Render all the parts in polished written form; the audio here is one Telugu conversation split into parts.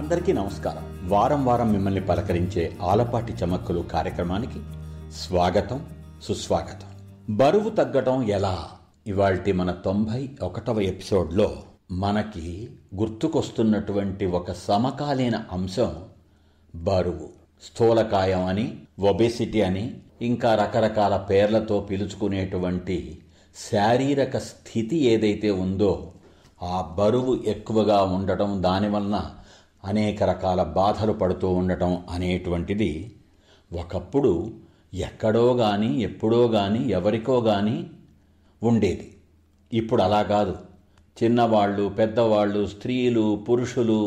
అందరికీ నమస్కారం. వారం వారం మిమ్మల్ని పలకరించే ఆలపాటి చమక్కులు కార్యక్రమానికి స్వాగతం, సుస్వాగతం. బరువు తగ్గటం ఎలా? ఇవాల్టి మన 91వ ఎపిసోడ్లో మనకి గుర్తుకొస్తున్నటువంటి ఒక సమకాలీన అంశం బరువు. స్థూలకాయం అని, ఒబేసిటీ అని, ఇంకా రకరకాల పేర్లతో పిలుచుకునేటువంటి శారీరక స్థితి ఏదైతే ఉందో, ఆ బరువు ఎక్కువగా ఉండటం, దానివలన అనేక రకాల బాధలు పడుతూ ఉండటం అనేటువంటిది ఒకప్పుడు ఎక్కడో కానీ, ఎప్పుడో కానీ, ఎవరికో కానీ ఉండేది. ఇప్పుడు అలా కాదు. చిన్నవాళ్ళు, పెద్దవాళ్ళు, స్త్రీలు, పురుషులు,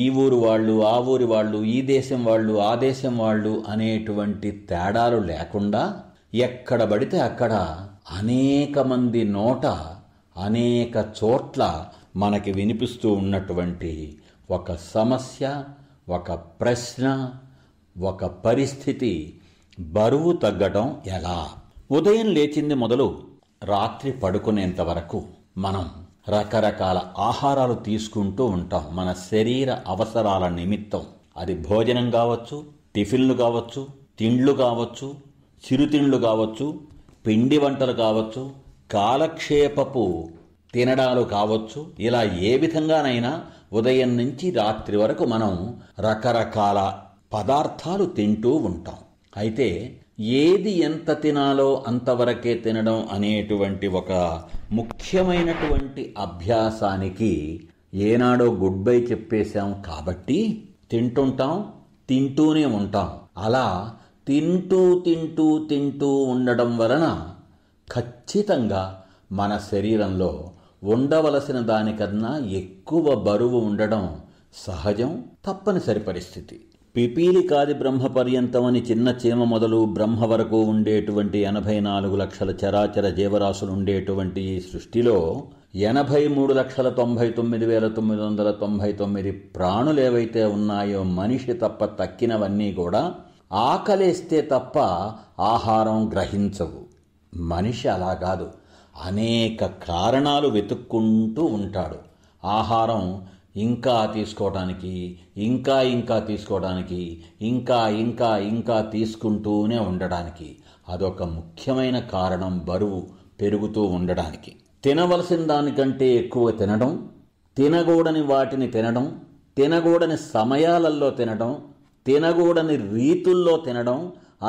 ఈ ఊరు వాళ్ళు, ఆ ఊరి వాళ్ళు, ఈ దేశం వాళ్ళు, ఆ దేశం వాళ్ళు అనేటువంటి తేడాలు లేకుండా ఎక్కడ పడితే అక్కడ అనేక మంది నోట, అనేక చోట్ల మనకి వినిపిస్తూ ఉన్నటువంటి ఒక సమస్య, ఒక ప్రశ్న, ఒక పరిస్థితి: బరువు తగ్గటం ఎలా? ఉదయం లేచింది మొదలు రాత్రి పడుకునేంత వరకు మనం రకరకాల ఆహారాలు తీసుకుంటూ ఉంటాం మన శరీర అవసరాల నిమిత్తం. అది భోజనం కావచ్చు, టిఫిన్లు కావచ్చు, తిండ్లు కావచ్చు, చిరుతిండ్లు కావచ్చు, పిండి వంటలు కావచ్చు, కాలక్షేపపు తినడాలు కావచ్చు. ఇలా ఏ విధంగానైనా ఉదయం నుంచి రాత్రి వరకు మనం రకరకాల పదార్థాలు తింటూ ఉంటాం. అయితే ఏది ఎంత తినాలో అంతవరకే తినడం అనేటువంటి ఒక ముఖ్యమైనటువంటి అభ్యాసానికి ఏనాడో గుడ్ బై చెప్పేశాం. కాబట్టి తింటుంటాం, తింటూనే ఉంటాం. అలా తింటూ ఉండడం వలన ఖచ్చితంగా మన శరీరంలో ఉండవలసిన దానికన్నా ఎక్కువ బరువు ఉండడం సహజం, తప్పనిసరి పరిస్థితి. పిపీలికాది బ్రహ్మ పర్యంతం అని చిన్న చీమ మొదలు బ్రహ్మ వరకు ఉండేటువంటి 84 లక్షల చరాచర జీవరాశులు ఉండేటువంటి ఈ సృష్టిలో 83,99,999 ప్రాణులు ఏవైతే ఉన్నాయో, మనిషి తప్ప తక్కినవన్నీ కూడా ఆకలేస్తే తప్ప ఆహారం గ్రహించవు. మనిషి అలా కాదు, అనేక కారణాలు వెతుక్కుంటూ ఉంటాడు. ఆహారం ఇంకా తీసుకోవడానికి తీసుకుంటూనే ఉండడానికి అదొక ముఖ్యమైన కారణం బరువు పెరుగుతూ ఉండడానికి. తినవలసిన దానికంటే ఎక్కువ తినడం, తినకూడని వాటిని తినడం, తినకూడని సమయాలలో తినడం, తినకూడని రీతుల్లో తినడం,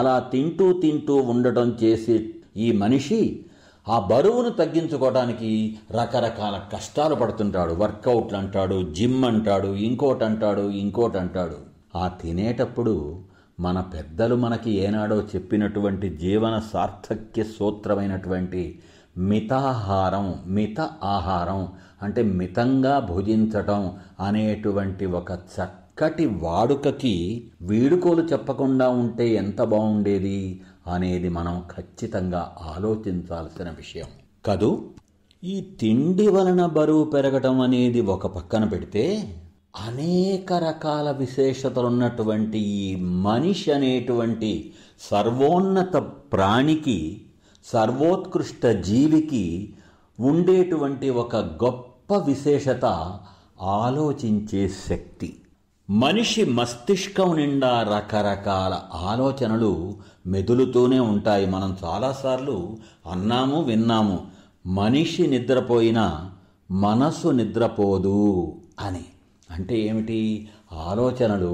అలా తింటూ ఉండటం చేసే ఈ మనిషి ఆ బరువును తగ్గించుకోవడానికి రకరకాల కష్టాలు పడుతుంటాడు. వర్కౌట్లు అంటాడు, జిమ్ అంటాడు, ఇంకోటి అంటాడు. ఆ తినేటప్పుడు మన పెద్దలు మనకి ఏనాడో చెప్పినటువంటి జీవన సార్థక్య సూత్రమైనటువంటి మిత ఆహారం అంటే మితంగా భుజించటం అనేటువంటి ఒక చక్కటి వాడుకకి వీడుకోలు చెప్పకుండా ఉంటే ఎంత బాగుండేది అనేది మనం ఖచ్చితంగా ఆలోచించాల్సిన విషయం కదూ. ఈ తిండి వలన బరువు పెరగటం అనేది ఒక పక్కన పెడితే, అనేక రకాల విశేషతలు ఉన్నటువంటి ఈ మనిషి అనేటువంటి సర్వోన్నత ప్రాణికి, సర్వోత్కృష్ట జీవికి ఉండేటువంటి ఒక గొప్ప విశేషత ఆలోచించే శక్తి. మనిషి మస్తిష్కం నిండా రకరకాల ఆలోచనలు మెదులుతూనే ఉంటాయి. మనం చాలాసార్లు అన్నాము, విన్నాము, మనిషి నిద్రపోయినా మనసు నిద్రపోదు అని. అంటే ఏమిటి? ఆలోచనలు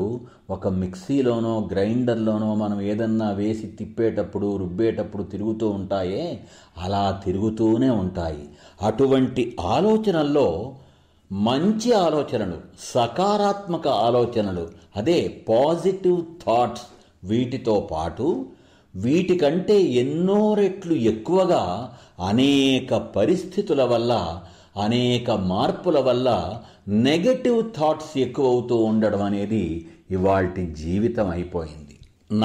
ఒక మిక్సీలోనో గ్రైండర్లోనో మనం ఏదన్నా వేసి తిప్పేటప్పుడు, రుబ్బేటప్పుడు తిరుగుతూ ఉంటాయే, అలా తిరుగుతూనే ఉంటాయి. అటువంటి ఆలోచనల్లో మంచి ఆలోచనలు, సకారాత్మక ఆలోచనలు, అదే పాజిటివ్ థాట్స్, వీటితో పాటు వీటికంటే ఎన్నో రెట్లు ఎక్కువగా అనేక పరిస్థితుల వల్ల, అనేక మార్పుల వల్ల నెగటివ్ థాట్స్ ఎక్కువ అవుతూ ఉండడం అనేది ఇవాల్టి జీవితం అయిపోయింది.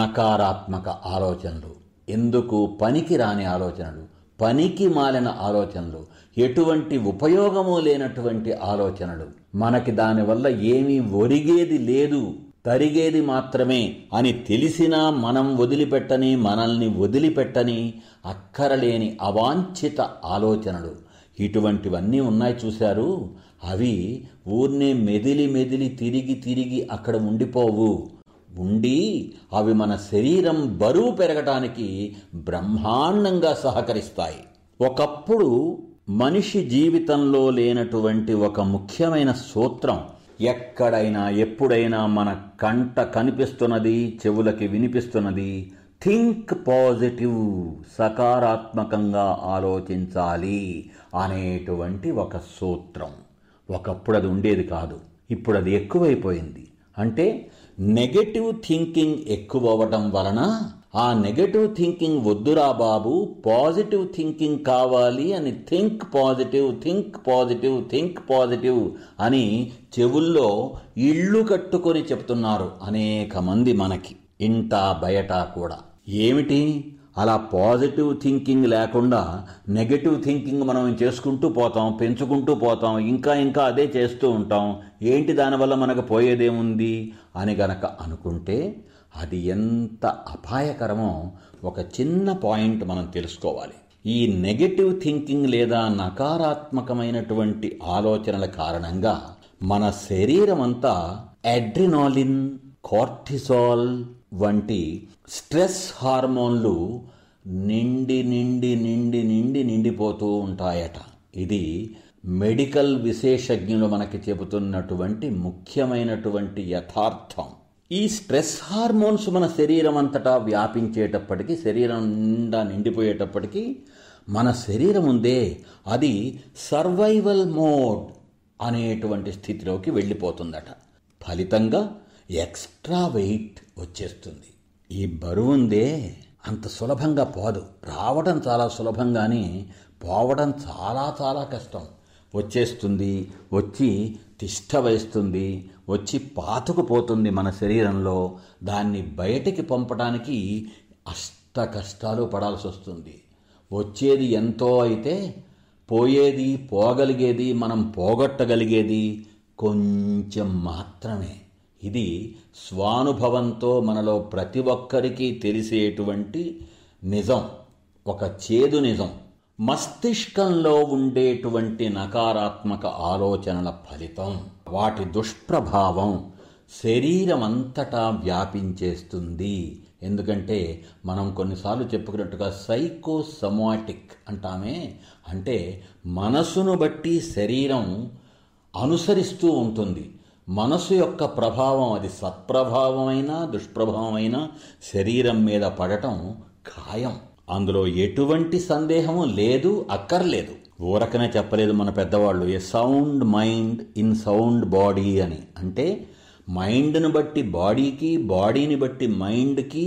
నకారాత్మక ఆలోచనలు, ఎందుకు పనికి రాని ఆలోచనలు, పనికి మాలిన ఆలోచనలు, ఎటువంటి ఉపయోగము లేనటువంటి ఆలోచనలు, మనకి దానివల్ల ఏమీ ఒరిగేది లేదు, తరిగేది మాత్రమే అని తెలిసినా మనం వదిలిపెట్టని, మనల్ని వదిలిపెట్టని అక్కరలేని అవాంఛిత ఆలోచనలు, ఇటువంటివన్నీ ఉన్నాయి చూశారు, అవి ఊర్నే మెదిలి మెదిలి తిరిగి తిరిగి అక్కడ ఉండిపోవు, ఉండి అవి మన శరీరం బరువు పెరగటానికి బ్రహ్మాండంగా సహకరిస్తాయి. ఒకప్పుడు మనిషి జీవితంలో లేనటువంటి ఒక ముఖ్యమైన సూత్రం ఎక్కడైనా ఎప్పుడైనా మన కంట కనిపిస్తున్నది, చెవులకి వినిపిస్తున్నది, థింక్ పాజిటివ్, సకారాత్మకంగా ఆలోచించాలి అనేటువంటి ఒక సూత్రం. ఒకప్పుడు అది ఉండేది కాదు, ఇప్పుడు అది ఎక్కువైపోయింది. అంటే నెగటివ్ థింకింగ్ ఎక్కువ అవ్వటం వలన ఆ నెగటివ్ థింకింగ్ వద్దురా బాబు, పాజిటివ్ థింకింగ్ కావాలి అని think positive, think positive, think positive అని చెవుల్లో ఇళ్ళు కట్టుకొని చెప్తున్నారు అనేక మంది మనకి, ఇంటా బయట కూడా. ఏమిటి అలా పాజిటివ్ థింకింగ్ లేకుండా నెగటివ్ థింకింగ్ మనం చేసుకుంటూ పోతాం, పెంచుకుంటూ పోతాం, ఇంకా ఇంకా అదే చేస్తూ ఉంటాం, ఏంటి దానివల్ల మనకు పోయేదేముంది అని గనక అనుకుంటే అది ఎంత అపాయకరమో ఒక చిన్న పాయింట్ మనం తెలుసుకోవాలి. ఈ నెగటివ్ థింకింగ్ లేదా నకారాత్మకమైనటువంటి ఆలోచనల కారణంగా మన శరీరం అంతా అడ్రినాలిన్, కార్టిసాల్ వంటి స్ట్రెస్ హార్మోన్లు నిండి నిండి నిండి నిండి నిండిపోతూ ఉంటాయట. ఇది మెడికల్ విశేషజ్ఞులు మనకి చెబుతున్నటువంటి ముఖ్యమైనటువంటి యథార్థం. ఈ స్ట్రెస్ హార్మోన్స్ మన శరీరం అంతటా వ్యాపించేటప్పటికీ, శరీరం నిండా నిండిపోయేటప్పటికీ మన శరీరం ఉందే అది సర్వైవల్ మోడ్ అనేటువంటి స్థితిలోకి వెళ్ళిపోతుందట. ఫలితంగా ఎక్స్ట్రా వెయిట్ వచ్చేస్తుంది. ఈ బరువుందే అంత సులభంగా పోదు, రావడం చాలా సులభంగానే పోవడం చాలా చాలా కష్టం. వచ్చేస్తుంది, వచ్చి తిష్ట వేస్తుంది, వచ్చి పాతుకుపోతుంది మన శరీరంలో. దాన్ని బయటికి పంపడానికి అష్ట కష్టాలు పడాల్సి వస్తుంది. వచ్చేది ఎంతో అయితే పోయేది, పోగలిగేది, మనం పోగొట్టగలిగేది కొంచెం మాత్రమే. ఇది స్వానుభవంతో మనలో ప్రతి ఒక్కరికి తెలిసేటువంటి నిజం, ఒక చేదు నిజం. మస్తిష్కంలో ఉండేటువంటి నకారాత్మక ఆలోచనల ఫలితం, వాటి దుష్ప్రభావం శరీరం అంతటా వ్యాపించేస్తుంది. ఎందుకంటే మనం కొన్నిసార్లు చెప్పుకున్నట్టుగా సైకోసమాటిక్ అంటామే, అంటే మనసును బట్టి శరీరం అనుసరిస్తూ ఉంటుంది. మనసు యొక్క ప్రభావం, అది సత్ప్రభావమైనా దుష్ప్రభావమైనా శరీరం మీద పడటం ఖాయం. అందులో ఎటువంటి సందేహం లేదు, అక్కర్లేదు. ఊరకనే చెప్పలేదు మన పెద్దవాళ్ళు, a sound mind in sound body అని. అంటే మైండ్ను బట్టి బాడీకి, బాడీని బట్టి మైండ్కి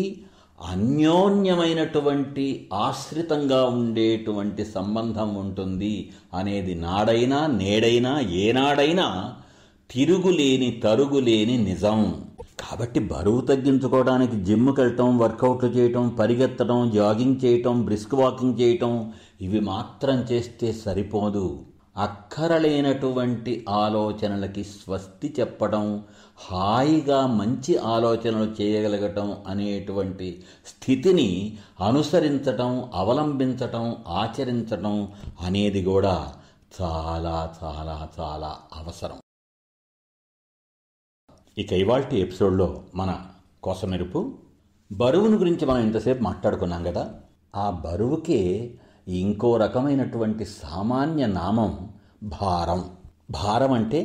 అన్యోన్యమైనటువంటి ఆశ్రితంగా ఉండేటువంటి సంబంధం ఉంటుంది అనేది నాడైనా నేడైనా ఏనాడైనా తిరుగులేని తరుగులేని నిజం. కాబట్టి బరువు తగ్గించుకోవడానికి జిమ్కి వెళ్ళటం, వర్కౌట్లు చేయటం, పరిగెత్తడం, జాగింగ్ చేయటం, బ్రిస్క్ వాకింగ్ చేయటం ఇవి మాత్రం చేస్తే సరిపోదు. అక్కరలేనటువంటి ఆలోచనలకి స్వస్తి చెప్పడం, హాయిగా మంచి ఆలోచనలు చేయగలగటం అనేటువంటి స్థితిని అనుసరించటం, అవలంబించటం, ఆచరించటం అనేది కూడా చాలా చాలా చాలా అవసరం. ఇక ఇవాల్టి ఎపిసోడ్లో మన కోసమెరుపు బరువును గురించి మనం ఇంతసేపు మాట్లాడుకున్నాం కదా. ఆ బరువుకే ఇంకో రకమైనటువంటి సామాన్య నామం భారం. భారం అంటే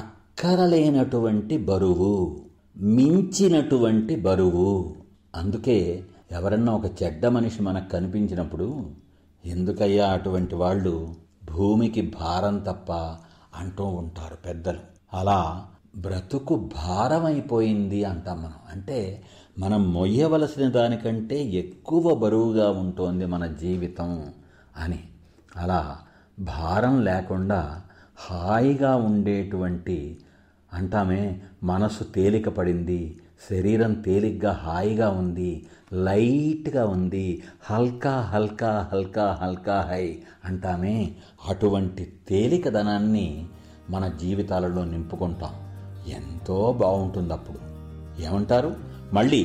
అక్కరలేనటువంటి బరువు, మించినటువంటి బరువు. అందుకే ఎవరన్నా ఒక చెడ్డ మనిషి మనకు కనిపించినప్పుడు ఎందుకయ్యా అటువంటి వాళ్ళు, భూమికి భారం తప్ప అంటూ ఉంటారు పెద్దలు. అలా బ్రతుకు భారమైపోయింది అంటాం మనం. అంటే మనం మొయ్యవలసిన దానికంటే ఎక్కువ బరువుగా ఉంటుంది మన జీవితం అని. అలా భారం లేకుండా హాయిగా ఉండేటువంటి అంటామే, మనసు తేలిక పడింది, శరీరం తేలిగ్గా హాయిగా ఉంది, లైట్గా ఉంది, హల్కా హల్కా హల్కా హల్కా హై అంటామే. అటువంటి తేలికదనాన్ని మన జీవితాలలో నింపుకుంటాం, ఎంతో బాగుంటుంది అప్పుడు. ఏమంటారు? మళ్ళీ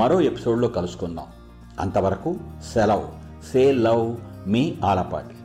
మరో ఎపిసోడ్లో కలుసుకుందాం. అంతవరకు సెలవు. సే లవ్, మీ ఆలపాటి.